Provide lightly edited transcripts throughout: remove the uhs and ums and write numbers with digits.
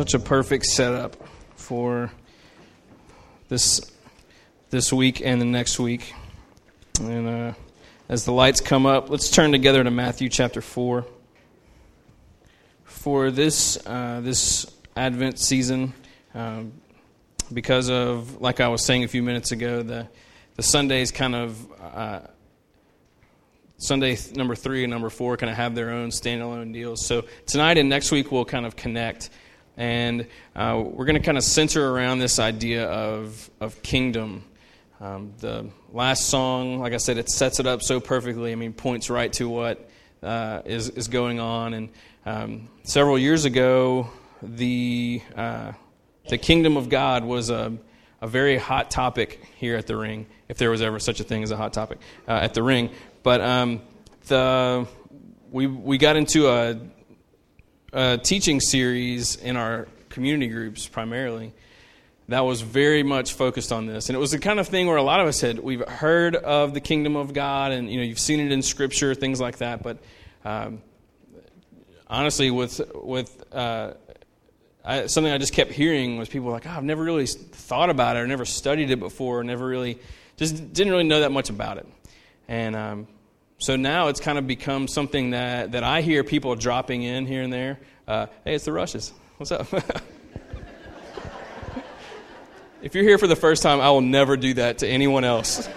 Such a perfect setup for this week and the next week. And as the lights come up, let's turn together to Matthew chapter 4. For this Advent season, because of, like I was saying a few minutes ago, the Sundays kind of, Sunday number 3 and number 4 kind of have their own standalone deals. So tonight and next week we'll kind of connect. And we're going to kind of center around this idea of kingdom. The last song, like I said, it sets it up so perfectly. I mean, points right to what is going on. And several years ago, the kingdom of God was a very hot topic here at the Ring, if there was ever such a thing as a hot topic at the Ring. But we got into a teaching series in our community groups primarily that was very much focused on this. And it was the kind of thing where a lot of us had, we've heard of the kingdom of God and, you know, you've seen it in Scripture, things like that. But honestly, something I just kept hearing was people like, oh, I've never really thought about it or never studied it before, or didn't really know that much about it. And so now it's kind of become something that I hear people dropping in here and there. Hey, it's the Rushes. What's up? If you're here for the first time, I will never do that to anyone else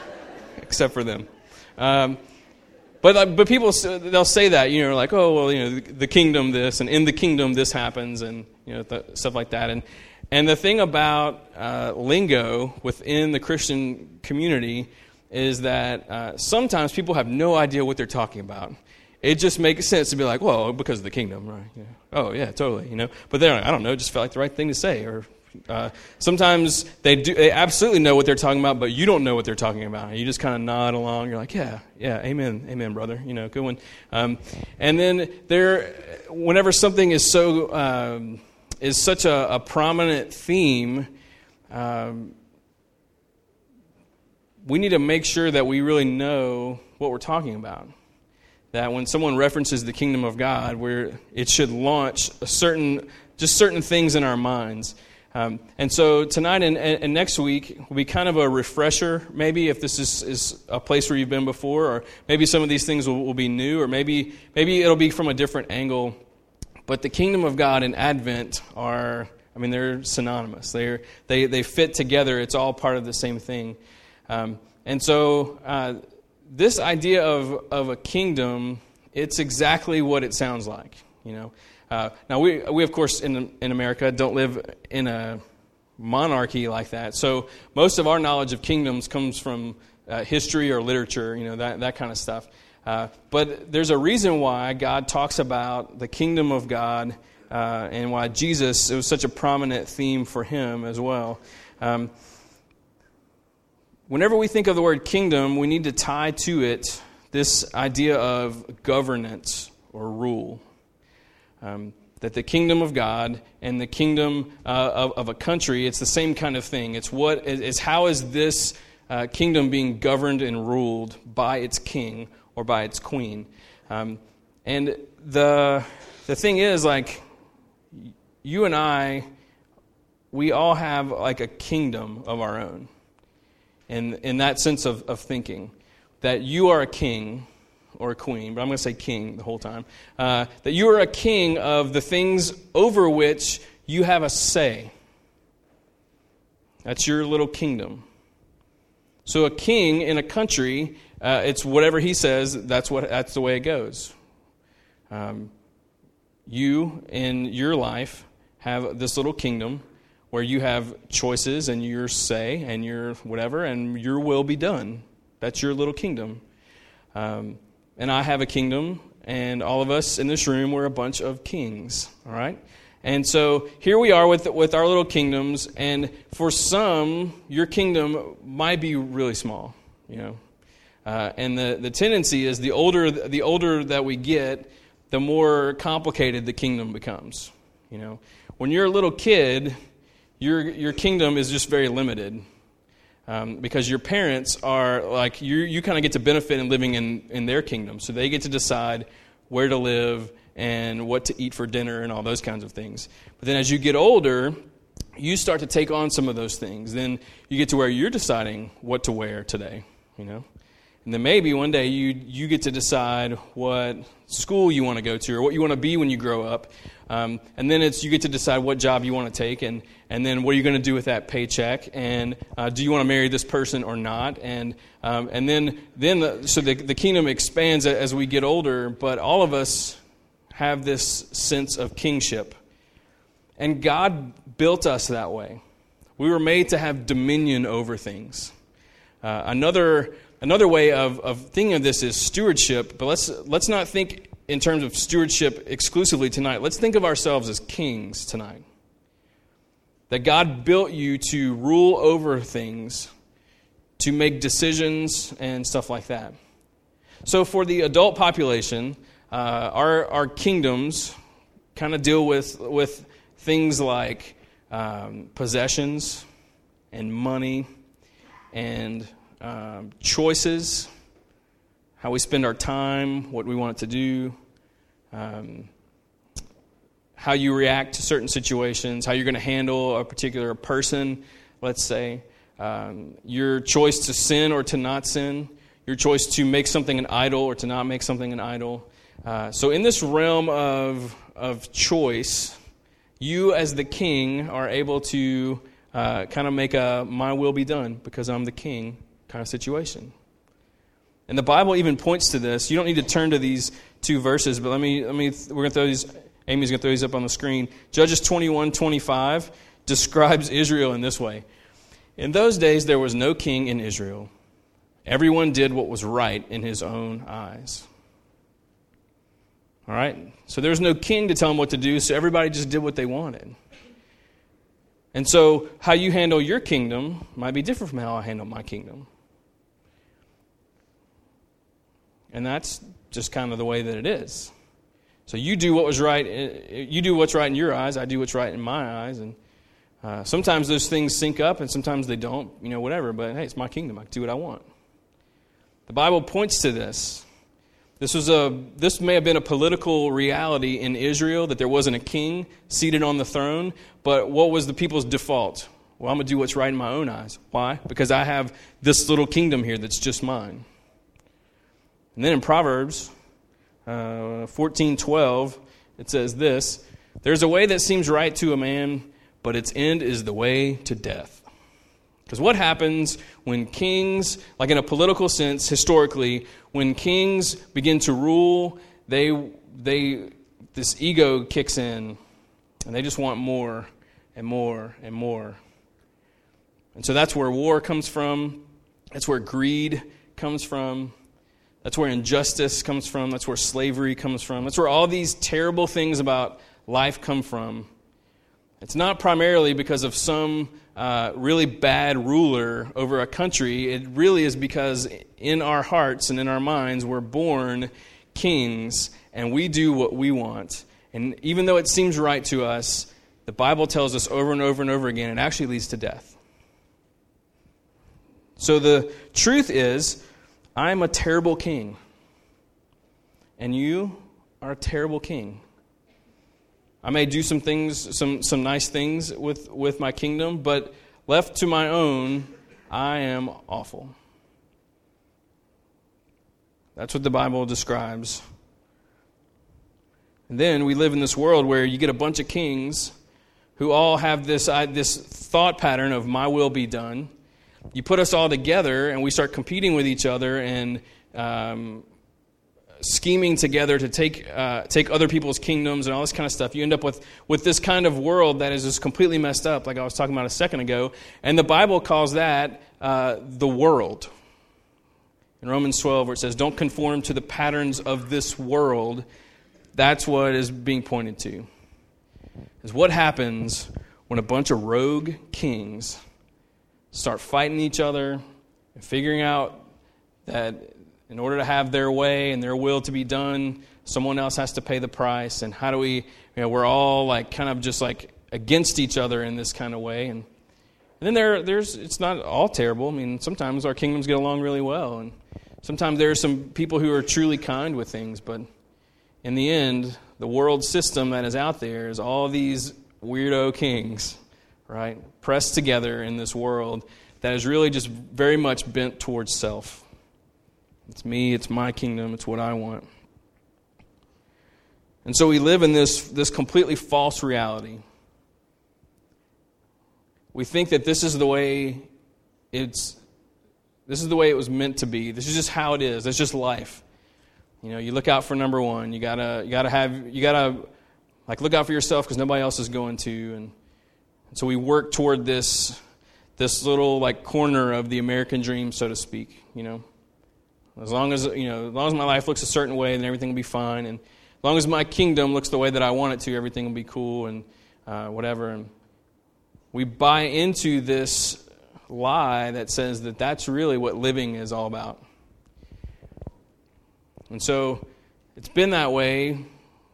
except for them. But people, they'll say that, you know, like, oh, well, you know, the kingdom this, and in the kingdom this happens, and, you know, stuff like that. And the thing about lingo within the Christian community is that sometimes people have no idea what they're talking about. It just makes sense to be like, well, because of the kingdom, right? Yeah. Oh, yeah, totally, you know. But they're like, I don't know, it just felt like the right thing to say. Or sometimes they absolutely know what they're talking about, but you don't know what they're talking about. You just kind of nod along. You're like, yeah, amen, brother. You know, good one. And then whenever something is so is such a prominent theme, we need to make sure that we really know what we're talking about. That when someone references the kingdom of God, it should launch certain things in our minds. And so tonight and next week will be kind of a refresher, maybe, if this is a place where you've been before, or maybe some of these things will be new, or maybe it'll be from a different angle. But the kingdom of God and Advent they're synonymous. They fit together. It's all part of the same thing. And so this idea of a kingdom, it's exactly what it sounds like, you know. Now we of course in America don't live in a monarchy like that. So most of our knowledge of kingdoms comes from history or literature, you know, that kind of stuff. But there's a reason why God talks about the kingdom of God and why Jesus, it was such a prominent theme for him as well. Whenever we think of the word kingdom, we need to tie to it this idea of governance or rule. That the kingdom of God and the kingdom of a country, it's the same kind of thing. How is this kingdom being governed and ruled by its king or by its queen? And the thing is, like, you and I, we all have like a kingdom of our own. And in that sense of thinking, that you are a king or a queen, but I'm going to say king the whole time, that you are a king of the things over which you have a say. That's your little kingdom. So a king in a country, it's whatever he says, that's the way it goes. You, in your life, have this little kingdom where you have choices and your say and your whatever, and your will be done. That's your little kingdom. And I have a kingdom, and all of us in this room, we're a bunch of kings, all right? And so here we are with our little kingdoms, and for some, your kingdom might be really small, you know. And the tendency is the older that we get, the more complicated the kingdom becomes, you know. When you're a little kid, your kingdom is just very limited. Because your parents are like, you kind of get to benefit in living in their kingdom. So they get to decide where to live and what to eat for dinner and all those kinds of things. But then as you get older, you start to take on some of those things. Then you get to where you're deciding what to wear today, you know. And then maybe one day you get to decide what school you want to go to or what you want to be when you grow up. And then you get to decide what job you want to take and then what are you going to do with that paycheck and do you want to marry this person or not? And then the kingdom expands as we get older, but all of us have this sense of kingship. And God built us that way. We were made to have dominion over things. Another way of thinking of this is stewardship, but let's not think in terms of stewardship exclusively tonight. Let's think of ourselves as kings tonight. That God built you to rule over things, to make decisions and stuff like that. So for the adult population, our kingdoms kind of deal with things like possessions and money and choices, how we spend our time, what we want it to do, how you react to certain situations, how you're going to handle a particular person, let's say, your choice to sin or to not sin, your choice to make something an idol or to not make something an idol. So in this realm of choice, you as the king are able to kind of make a my will be done because I'm the king kind of situation. And the Bible even points to this. You don't need to turn to these two verses, but we're going to throw these, Amy's going to throw these up on the screen. Judges 21:25 describes Israel in this way. In those days there was no king in Israel. Everyone did what was right in his own eyes. All right? So there was no king to tell them what to do, so everybody just did what they wanted. And so how you handle your kingdom might be different from how I handle my kingdom. And that's just kind of the way that it is. So you do what was right. You do what's right in your eyes. I do what's right in my eyes. And sometimes those things sync up, and sometimes they don't. You know, whatever. But hey, it's my kingdom. I can do what I want. The Bible points to this. This may have been a political reality in Israel that there wasn't a king seated on the throne. But what was the people's default? Well, I'm gonna do what's right in my own eyes. Why? Because I have this little kingdom here that's just mine. And then in Proverbs 14:12, it says this, there's a way that seems right to a man, but its end is the way to death. Because what happens when kings, like in a political sense, historically, when kings begin to rule, they this ego kicks in, and they just want more and more and more. And so that's where war comes from. That's where greed comes from. That's where injustice comes from. That's where slavery comes from. That's where all these terrible things about life come from. It's not primarily because of some really bad ruler over a country. It really is because in our hearts and in our minds, we're born kings, and we do what we want. And even though it seems right to us, the Bible tells us over and over and over again, it actually leads to death. So the truth is, I'm a terrible king, and you are a terrible king. I may do some things, some nice things with my kingdom, but left to my own, I am awful. That's what the Bible describes. And then we live in this world where you get a bunch of kings who all have this thought pattern of my will be done. You put us all together, and we start competing with each other and scheming together to take other people's kingdoms and all this kind of stuff. You end up with this kind of world that is just completely messed up, like I was talking about a second ago. And the Bible calls that the world. In Romans 12, where it says, don't conform to the patterns of this world. That's what is being pointed to. Is what happens when a bunch of rogue kings start fighting each other and figuring out that in order to have their way and their will to be done, someone else has to pay the price. And how do we, we're all like kind of just like against each other in this kind of way. And then it's not all terrible. I mean, sometimes our kingdoms get along really well. And sometimes there are some people who are truly kind with things. But in the end, the world system that is out there is all these weirdo kings, right, pressed together in this world that is really just very much bent towards self. It's me, it's my kingdom, it's what I want. And so we live in this completely false reality. We think that this is the way it was meant to be. This is just how it is. That's just life. You know, you look out for number one. You gotta look out for yourself because nobody else is going to. And so we work toward this little like corner of the American dream, so to speak. You know, as long as my life looks a certain way, then everything will be fine. And as long as my kingdom looks the way that I want it to, everything will be cool and whatever. And we buy into this lie that says that that's really what living is all about. And so it's been that way.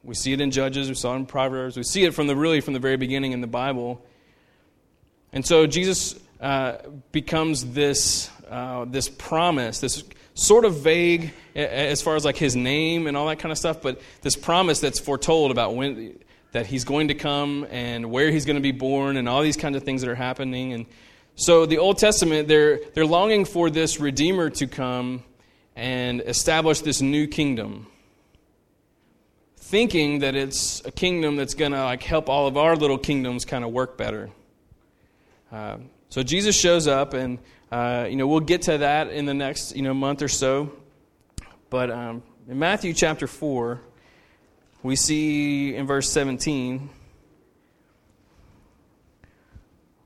We see it in Judges. We saw it in Proverbs. We see it from the very beginning in the Bible. And so Jesus becomes this promise, this sort of vague as far as like his name and all that kind of stuff, but this promise that's foretold about when that he's going to come and where he's going to be born and all these kinds of things that are happening. And so the Old Testament, they're longing for this Redeemer to come and establish this new kingdom, thinking that it's a kingdom that's going to like help all of our little kingdoms kind of work better. So Jesus shows up, and we'll get to that in the next month or so. But in Matthew chapter 4, we see in verse 17.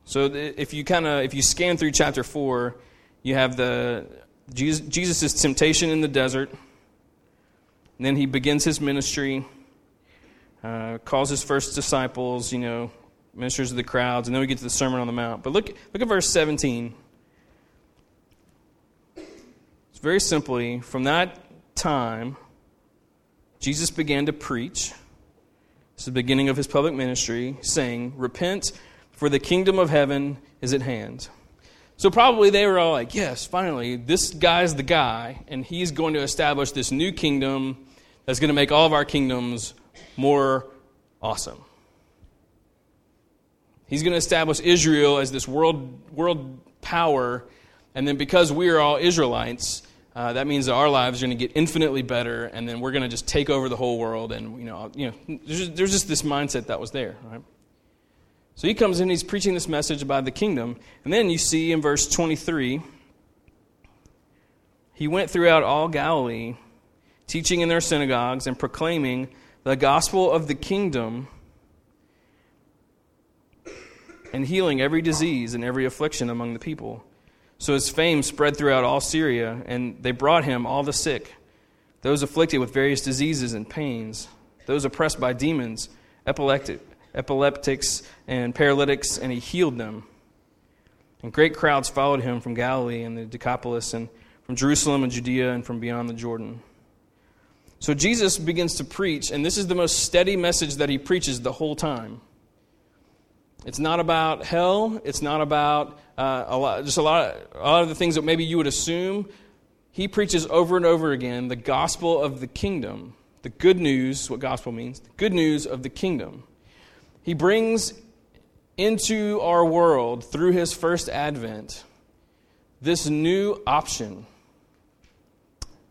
So if you scan through chapter 4, you have the Jesus' temptation in the desert. And then he begins his ministry, calls his first disciples, ministers to the crowds, and then we get to the Sermon on the Mount. But look at verse 17. It's very simply, from that time, Jesus began to preach. This is the beginning of his public ministry, saying, "Repent, for the kingdom of heaven is at hand." So probably they were all like, yes, finally, this guy's the guy, and he's going to establish this new kingdom that's going to make all of our kingdoms more awesome. He's going to establish Israel as this world power, and then because we are all Israelites, that means that our lives are going to get infinitely better, and then we're going to just take over the whole world. And there's just this mindset that was there, right? So he comes in, he's preaching this message about the kingdom. And then you see in verse 23, he went throughout all Galilee, teaching in their synagogues and proclaiming the gospel of the kingdom and healing every disease and every affliction among the people. So his fame spread throughout all Syria, and they brought him all the sick, those afflicted with various diseases and pains, those oppressed by demons, epileptics and paralytics, and he healed them. And great crowds followed him from Galilee and the Decapolis, and from Jerusalem and Judea, and from beyond the Jordan. So Jesus begins to preach, and this is the most steady message that he preaches the whole time. It's not about hell. It's not about a lot of the things that maybe you would assume. He preaches over and over again the gospel of the kingdom, the good news. What gospel means? The good news of the kingdom. He brings into our world, through his first advent, this new option.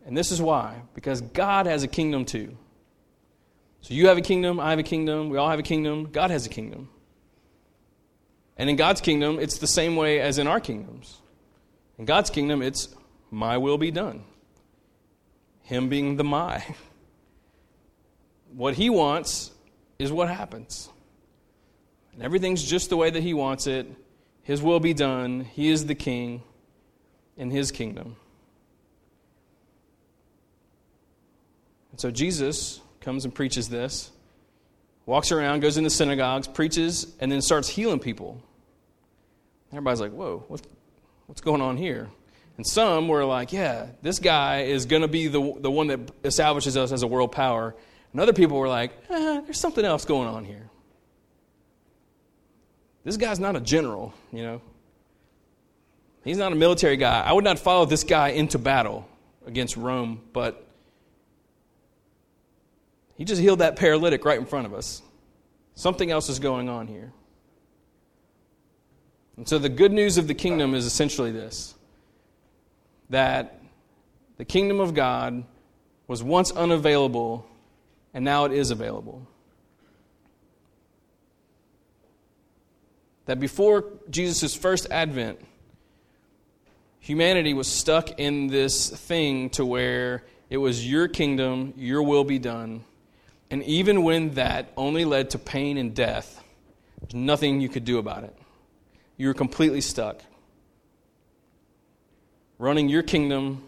And this is why. Because God has a kingdom too. So you have a kingdom, I have a kingdom, we all have a kingdom. God has a kingdom. And in God's kingdom, it's the same way as in our kingdoms. In God's kingdom, it's my will be done. Him being the my. What he wants is what happens. And everything's just the way that he wants it. His will be done. He is the king in his kingdom. And so Jesus comes and preaches this, walks around, goes into synagogues, preaches, and then starts healing people. Everybody's like, whoa, what's going on here? And some were like, yeah, this guy is going to be the one that establishes us as a world power. And other people were like, there's something else going on here. This guy's not a general, He's not a military guy. I would not follow this guy into battle against Rome, but He just healed that paralytic right in front of us. Something else is going on here. And so the good news of the kingdom is essentially this, that the kingdom of God was once unavailable, and now it is available. That before Jesus' first advent, humanity was stuck in this thing to where it was your kingdom, your will be done. And even when that only led to pain and death, there's nothing you could do about it. You were completely stuck. Running your kingdom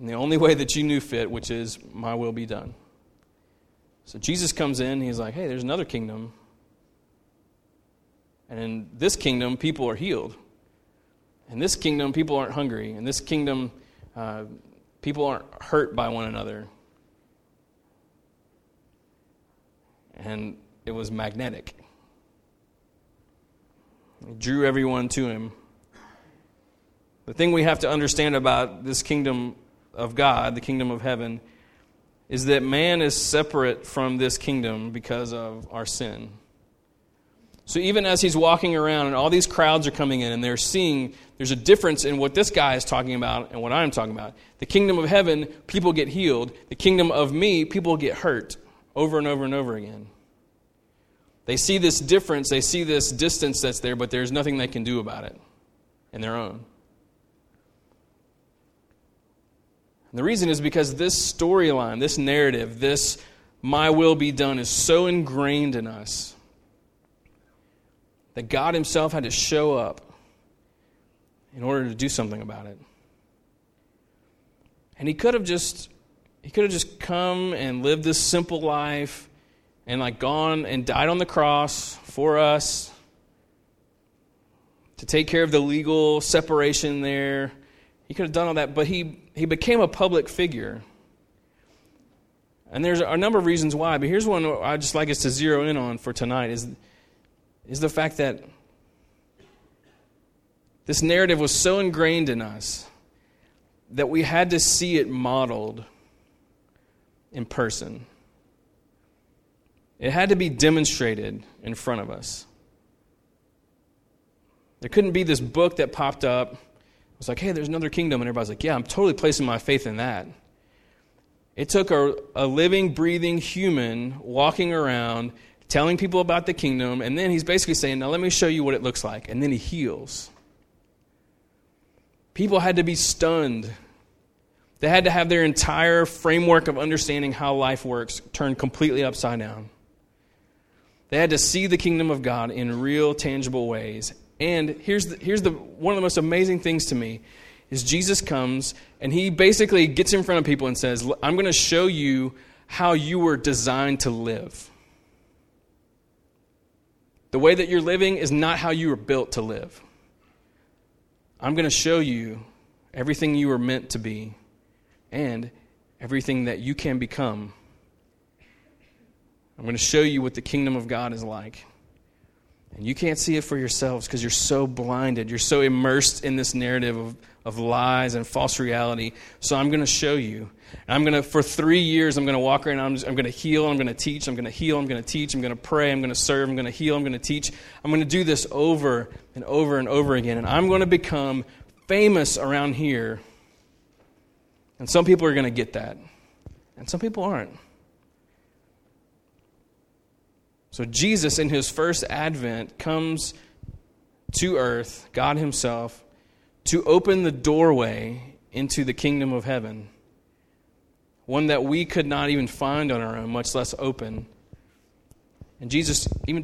in the only way that you knew fit, which is, my will be done. So Jesus comes in, he's like, hey, there's another kingdom. And in this kingdom, people are healed. In this kingdom, people aren't hungry. In this kingdom, people aren't hurt by one another. And it was magnetic. It drew everyone to him. The thing we have to understand about this kingdom of God, the kingdom of heaven, is that man is separate from this kingdom because of our sin. So even as he's walking around and all these crowds are coming in and they're seeing there's a difference in what this guy is talking about and what I'm talking about. The kingdom of heaven, people get healed. The kingdom of me, people get hurt over and over and over again. They see this difference, they see this distance that's there, but there's nothing they can do about it in their own. And the reason is because this storyline, this narrative, this my will be done is so ingrained in us that God himself had to show up in order to do something about it. And he could have just come and lived this simple life and gone and died on the cross for us to take care of the legal separation there. He could have done all that, but he became a public figure. And there's a number of reasons why, but here's one I'd just like us to zero in on for tonight is the fact that this narrative was so ingrained in us that we had to see it modeled in person. It had to be demonstrated in front of us. There couldn't be this book that popped up. It was like, hey, there's another kingdom. And everybody's like, yeah, I'm totally placing my faith in that. It took a living, breathing human walking around telling people about the kingdom, and then he's basically saying, now let me show you what it looks like. And then he heals. People had to be stunned. They had to have their entire framework of understanding how life works turned completely upside down. They had to see the kingdom of God in real, tangible ways. And here's one of the most amazing things to me is Jesus comes, and he basically gets in front of people and says, I'm going to show you how you were designed to live. The way that you're living is not how you were built to live. I'm going to show you everything you were meant to be and everything that you can become. I'm going to show you what the kingdom of God is like. And you can't see it for yourselves because you're so blinded. You're so immersed in this narrative of lies and false reality. So I'm going to show you. And I'm going to, for 3 years, I'm going to walk around. I'm going to heal. I'm going to teach. I'm going to heal. I'm going to teach. I'm going to pray. I'm going to serve. I'm going to heal. I'm going to teach. I'm going to do this over and over and over again. And I'm going to become famous around here. And some people are going to get that. And some people aren't. So Jesus, in his first advent, comes to earth, God himself, to open the doorway into the kingdom of heaven. One that we could not even find on our own, much less open. And Jesus even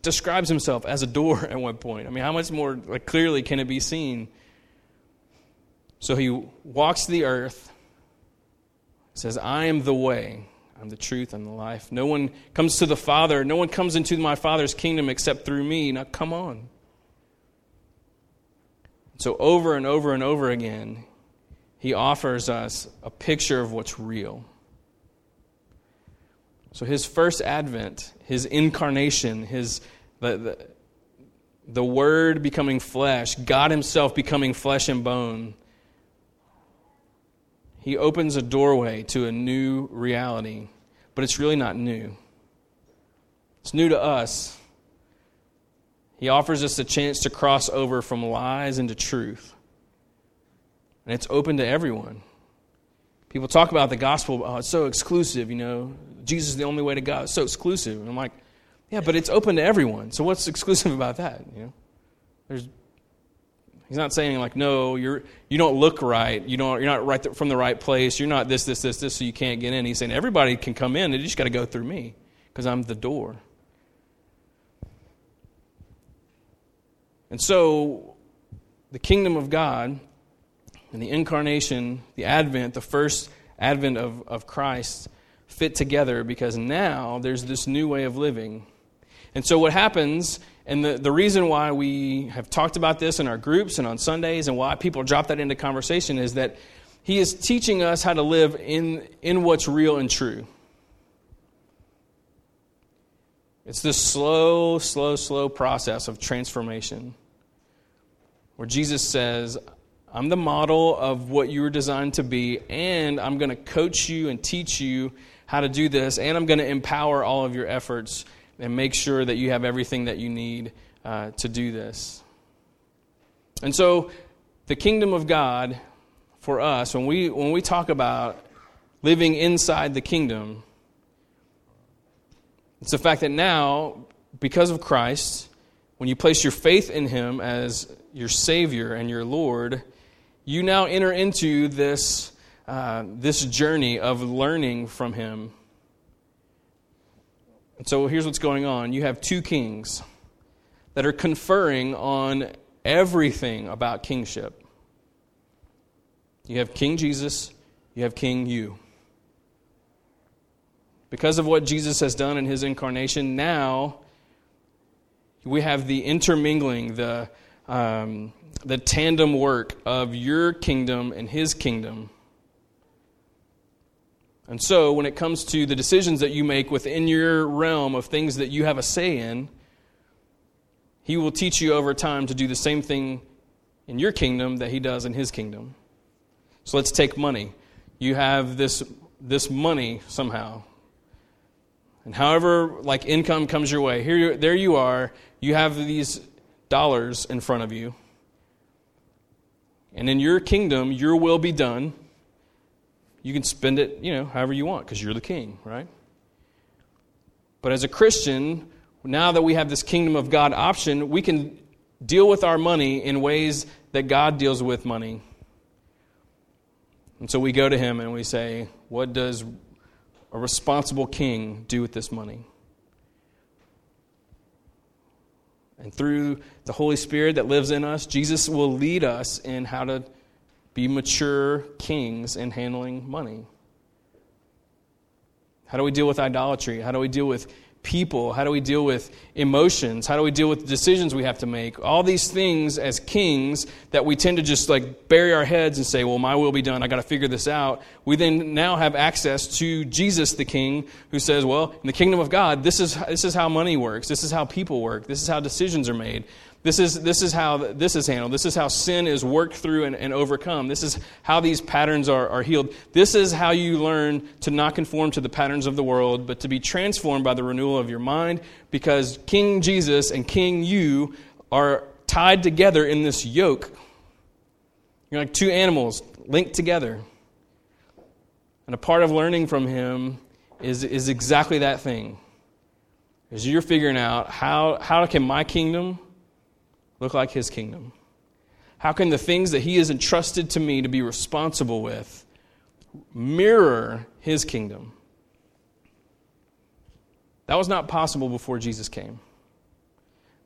describes himself as a door at one point. I mean, how much more clearly can it be seen? So he walks the earth, says, I am the way. I'm the truth, I'm the life. No one comes to the Father. No one comes into my Father's kingdom except through me. Now, come on. So over and over and over again, he offers us a picture of what's real. So his first advent, his incarnation, the Word becoming flesh, God himself becoming flesh and bone, he opens a doorway to a new reality but it's really not new. It's new to us. He offers us a chance to cross over from lies into truth. And it's open to everyone. People talk about the gospel, oh, it's so exclusive, you know. Jesus is the only way to God. It's so exclusive. And I'm like, yeah, but it's open to everyone. So what's exclusive about that, you know? He's not saying like, no, you don't look right. You're not right from the right place. You're not this, so you can't get in. He's saying everybody can come in. They just got to go through me because I'm the door. And so the kingdom of God and the incarnation, the advent, the first advent of Christ fit together because now there's this new way of living. And so what happens, and the reason why we have talked about this in our groups and on Sundays and why people drop that into conversation is that he is teaching us how to live in what's real and true. It's this slow process of transformation where Jesus says, I'm the model of what you were designed to be, and I'm going to coach you and teach you how to do this, and I'm going to empower all of your efforts and make sure that you have everything that you need to do this. And so the kingdom of God for us, when we talk about living inside the kingdom, it's the fact that now, because of Christ, when you place your faith in him as your Savior and your Lord, you now enter into this journey of learning from him. And so here's what's going on. You have two kings that are conferring on everything about kingship. You have King Jesus, you have King you. Because of what Jesus has done in his incarnation, now we have the intermingling, the tandem work of your kingdom and his kingdom. And so when it comes to the decisions that you make within your realm of things that you have a say in, he will teach you over time to do the same thing in your kingdom that he does in his kingdom. So let's take money. You have this money somehow. And however, like, income comes your way, there you are, you have these dollars in front of you. And in your kingdom, your will be done. You can spend it, you know, however you want, because you're the king, right? But as a Christian, now that we have this kingdom of God option, we can deal with our money in ways that God deals with money. And so we go to him and we say, what does a responsible king do with this money? And through the Holy Spirit that lives in us, Jesus will lead us in how to be mature kings in handling money. How do we deal with idolatry? How do we deal with people? How do we deal with emotions? How do we deal with decisions we have to make? All these things as kings that we tend to just like bury our heads and say, well, my will be done. I got to figure this out. We then now have access to Jesus the King, who says, well, in the kingdom of God, this is how money works. This is how people work. This is how decisions are made. This is how this is handled. This is how sin is worked through and overcome. This is how these patterns are healed. This is how you learn to not conform to the patterns of the world, but to be transformed by the renewal of your mind, because King Jesus and King you are tied together in this yoke. You're like two animals linked together. And a part of learning from him is exactly that thing. Is you're figuring out how can my kingdom look like his kingdom? How can the things that he has entrusted to me to be responsible with mirror his kingdom? That was not possible before Jesus came.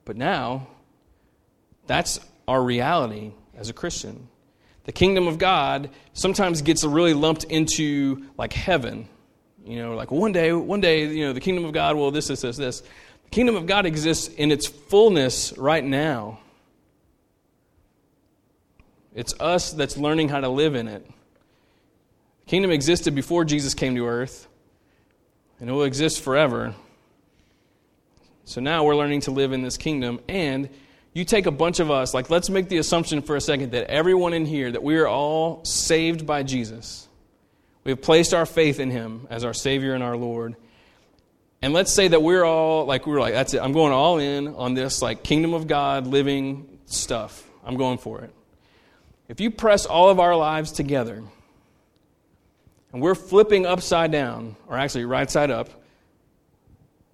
But now, that's our reality as a Christian. The kingdom of God sometimes gets really lumped into like heaven. You know, like one day, you know, the kingdom of God, well, this. The kingdom of God exists in its fullness right now. It's us that's learning how to live in it. The kingdom existed before Jesus came to earth, and it will exist forever. So now we're learning to live in this kingdom, and you take a bunch of us, like, let's make the assumption for a second that everyone in here, that we are all saved by Jesus. We have placed our faith in him as our Savior and our Lord. And let's say that we're like, that's it. I'm going all in on this like kingdom of God living stuff. I'm going for it. If you press all of our lives together and we're flipping upside down, or actually right side up,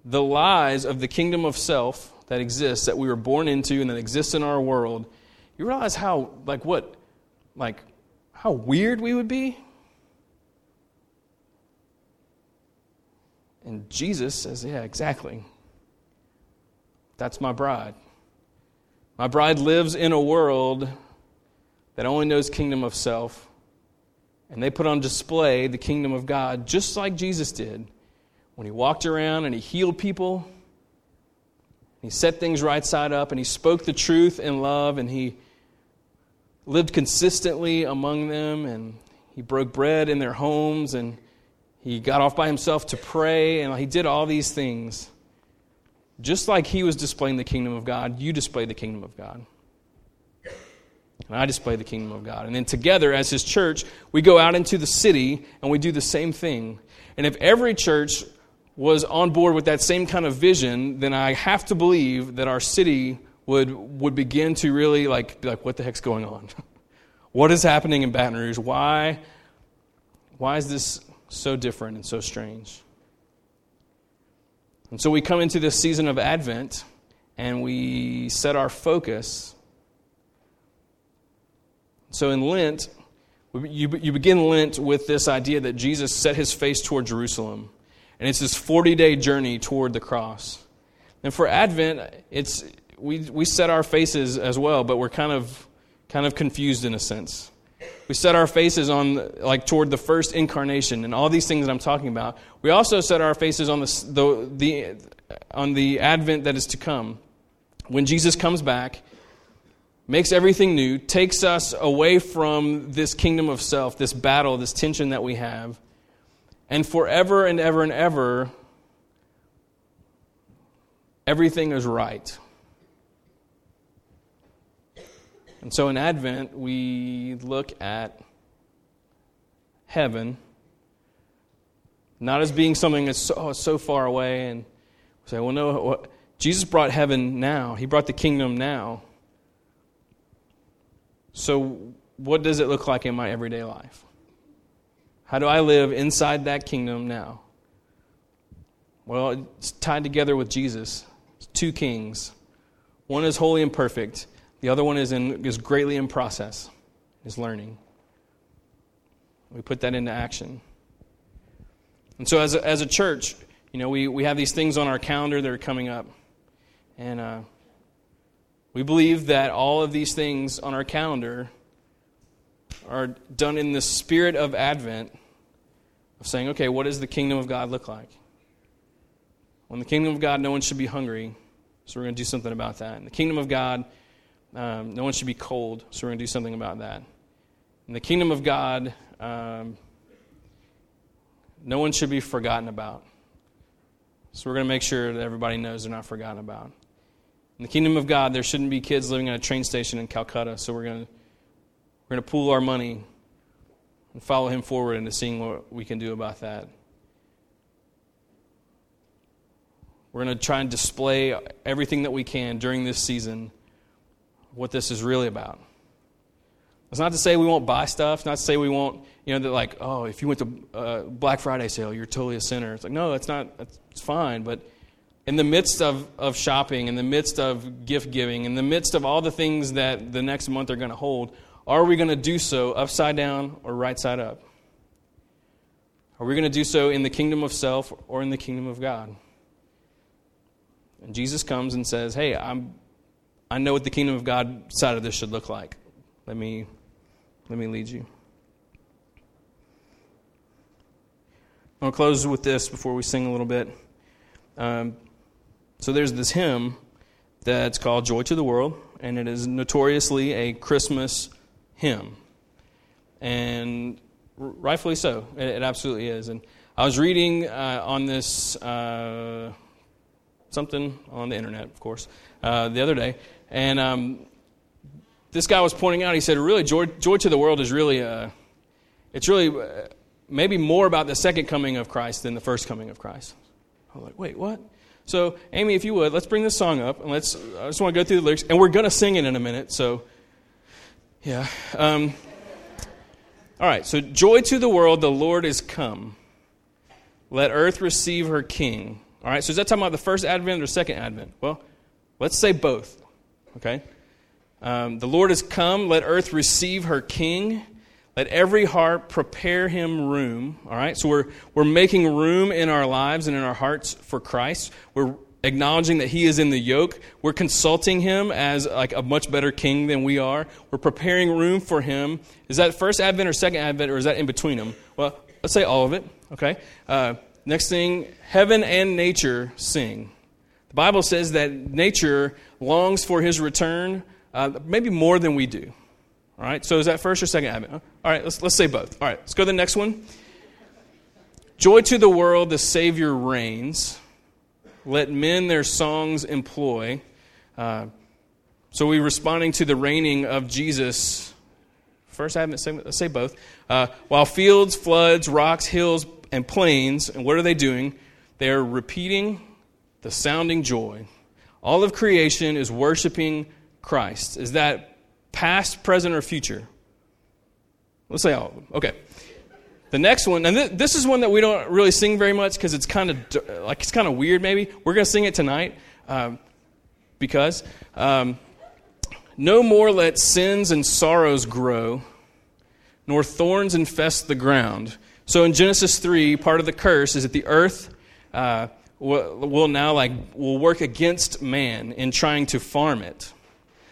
the lies of the kingdom of self that exists, that we were born into and that exists in our world, you realize how weird we would be? And Jesus says, yeah, exactly. That's my bride. My bride lives in a world that only knows kingdom of self. And they put on display the kingdom of God just like Jesus did when he walked around and he healed people. He set things right side up and he spoke the truth in love and he lived consistently among them and he broke bread in their homes and he got off by himself to pray, and he did all these things. Just like he was displaying the kingdom of God, you display the kingdom of God. And I display the kingdom of God. And then together, as his church, we go out into the city, and we do the same thing. And if every church was on board with that same kind of vision, then I have to believe that our city would begin to really be like, what the heck's going on? What is happening in Baton Rouge? Why is this so different and so strange? And so we come into this season of Advent and we set our focus. So in Lent, you begin Lent with this idea that Jesus set his face toward Jerusalem. And it's this 40-day journey toward the cross. And for Advent, it's we set our faces as well, but we're kind of confused in a sense. We set our faces on toward the first incarnation and all these things that I'm talking about. We also set our faces on the Advent that is to come, when Jesus comes back, makes everything new, takes us away from this kingdom of self, this battle, this tension that we have, and forever and ever and ever, everything is right. And so in Advent, we look at heaven, not as being something that's so far away, and we say, well, no, Jesus brought heaven now. He brought the kingdom now. So what does it look like in my everyday life? How do I live inside that kingdom now? Well, it's tied together with Jesus. It's two kings. One is holy and perfect. The other one is greatly in process, is learning. We put that into action. And so as a church, we have these things on our calendar that are coming up. And we believe that all of these things on our calendar are done in the spirit of Advent, of saying, okay, what does the kingdom of God look like? Well, in the kingdom of God, no one should be hungry, so we're going to do something about that. In the kingdom of God, no one should be cold, so we're going to do something about that. In the kingdom of God, no one should be forgotten about, so we're going to make sure that everybody knows they're not forgotten about. In the kingdom of God, there shouldn't be kids living at a train station in Calcutta, so we're going to pool our money and follow him forward into seeing what we can do about that. We're going to try and display everything that we can during this season, what this is really about. It's not to say we won't buy stuff. It's not to say we won't, if you went to Black Friday sale, you're totally a sinner. It's like, no, that's not, it's fine. But in the midst of shopping, in the midst of gift giving, in the midst of all the things that the next month are going to hold, are we going to do so upside down or right side up? Are we going to do so in the kingdom of self or in the kingdom of God? And Jesus comes and says, hey, I know what the kingdom of God side of this should look like. Let me lead you. I'm going to close with this before we sing a little bit. So there's this hymn that's called Joy to the World, and it is notoriously a Christmas hymn. And rightfully so. It absolutely is. And I was reading on this something on the internet, of course, the other day. And this guy was pointing out, he said, really, joy to the world is really, it's really maybe more about the second coming of Christ than the first coming of Christ. I'm like, wait, what? So, Amy, if you would, let's bring this song up, and I just want to go through the lyrics, and we're going to sing it in a minute, so, yeah. All right, so, joy to the world, the Lord is come. Let earth receive her king. All right, so is that talking about the first advent or second advent? Well, let's say both, okay? The Lord is come, let earth receive her king. Let every heart prepare him room, all right? So we're making room in our lives and in our hearts for Christ. We're acknowledging that he is in the yoke. We're consulting him as like a much better king than we are. We're preparing room for him. Is that first advent or second advent, or is that in between them? Well, let's say all of it, okay? Next thing, heaven and nature sing. The Bible says that nature longs for his return, maybe more than we do. All right, so is that first or second advent? All right, let's say both. All right, let's go to the next one. Joy to the world, the Savior reigns. Let men their songs employ. So we're responding to the reigning of Jesus. First advent, second, let's say both. While fields, floods, rocks, hills, and plains, and what are they doing? They are repeating the sounding joy. All of creation is worshiping Christ. Is that past, present, or future? Let's say all of them. Okay. The next one, and this is one that we don't really sing very much because it's kind of like it's kind of weird. Maybe we're going to sing it tonight because no more let sins and sorrows grow, nor thorns infest the ground. So in Genesis 3, part of the curse is that the earth will work against man in trying to farm it.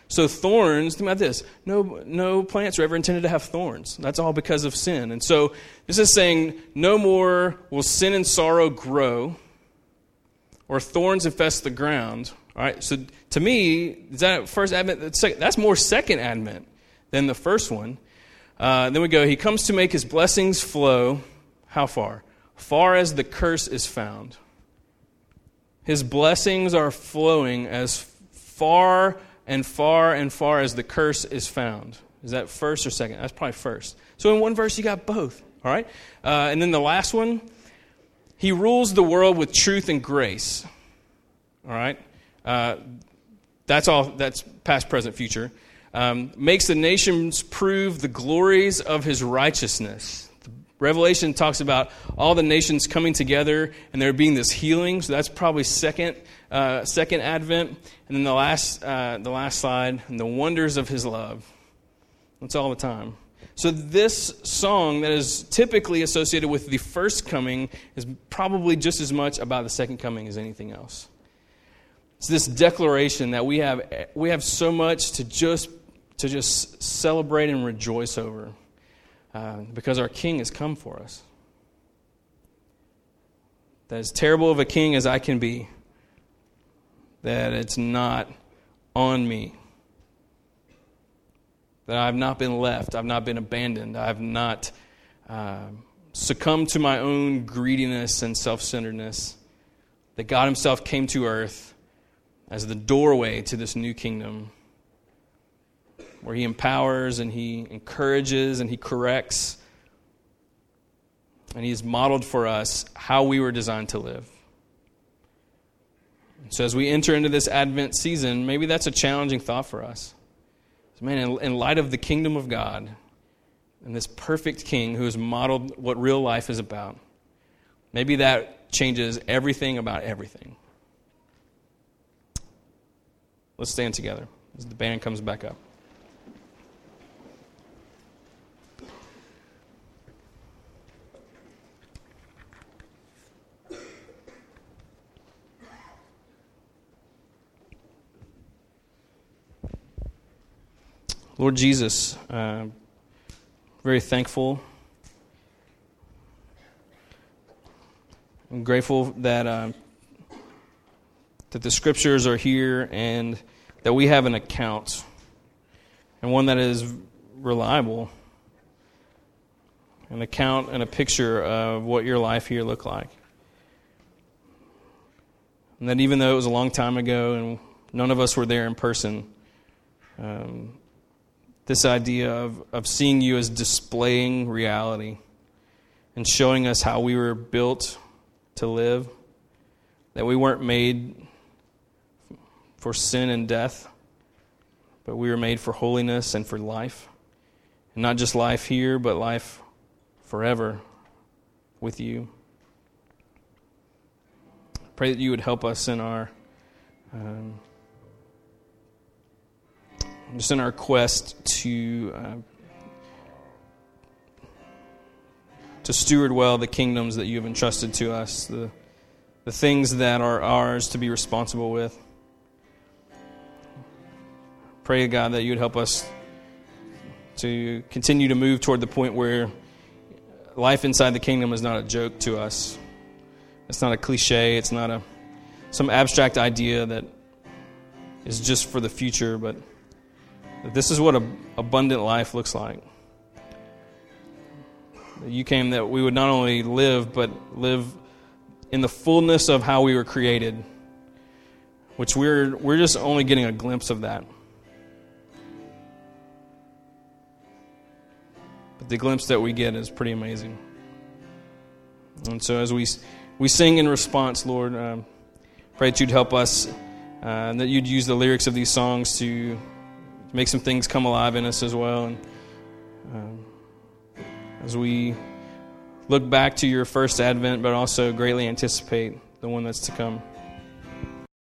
So thorns, think about this, no plants are ever intended to have thorns. That's all because of sin. And so this is saying no more will sin and sorrow grow or thorns infest the ground. All right, so to me, is that first advent? That's more second advent than the first one. Then we go, he comes to make his blessings flow. How far? Far as the curse is found. His blessings are flowing as far and far and far as the curse is found. Is that first or second? That's probably first. So in one verse, you got both. All right? And then the last one, he rules the world with truth and grace. All right? That's all. That's past, present, future. Makes the nations prove the glories of his righteousness. Revelation talks about all the nations coming together and there being this healing. So that's probably second advent. And then the last slide, and the wonders of his love. That's all the time. So this song that is typically associated with the first coming is probably just as much about the second coming as anything else. It's this declaration that we have so much to just celebrate and rejoice over. Because our King has come for us. That as terrible of a king as I can be, that it's not on me. That I've not been left, I've not been abandoned, I've not succumbed to my own greediness and self-centeredness. That God himself came to earth as the doorway to this new kingdom, where he empowers and he encourages and he corrects. And he has modeled for us how we were designed to live. So as we enter into this Advent season, maybe that's a challenging thought for us. Man, in light of the kingdom of God and this perfect king who has modeled what real life is about, maybe that changes everything about everything. Let's stand together as the band comes back up. Lord Jesus, very thankful. I'm grateful that the scriptures are here and that we have an account, and one that is reliable, an account and a picture of what your life here looked like. And that even though it was a long time ago and none of us were there in person, this idea of seeing you as displaying reality, and showing us how we were built to live, that we weren't made for sin and death, but we were made for holiness and for life. And not just life here, but life forever with you. I pray that you would help us in our just in our quest to steward well the kingdoms that you have entrusted to us, the things that are ours to be responsible with. Pray, God, that you would help us to continue to move toward the point where life inside the kingdom is not a joke to us. It's not a cliche. It's not some abstract idea that is just for the future, but that this is what abundant life looks like. You came that we would not only live, but live in the fullness of how we were created, which we're just only getting a glimpse of that. But the glimpse that we get is pretty amazing. And so as we sing in response, Lord, pray that you'd help us, and that you'd use the lyrics of these songs to make some things come alive in us as well. And as we look back to your first advent, but also greatly anticipate the one that's to come.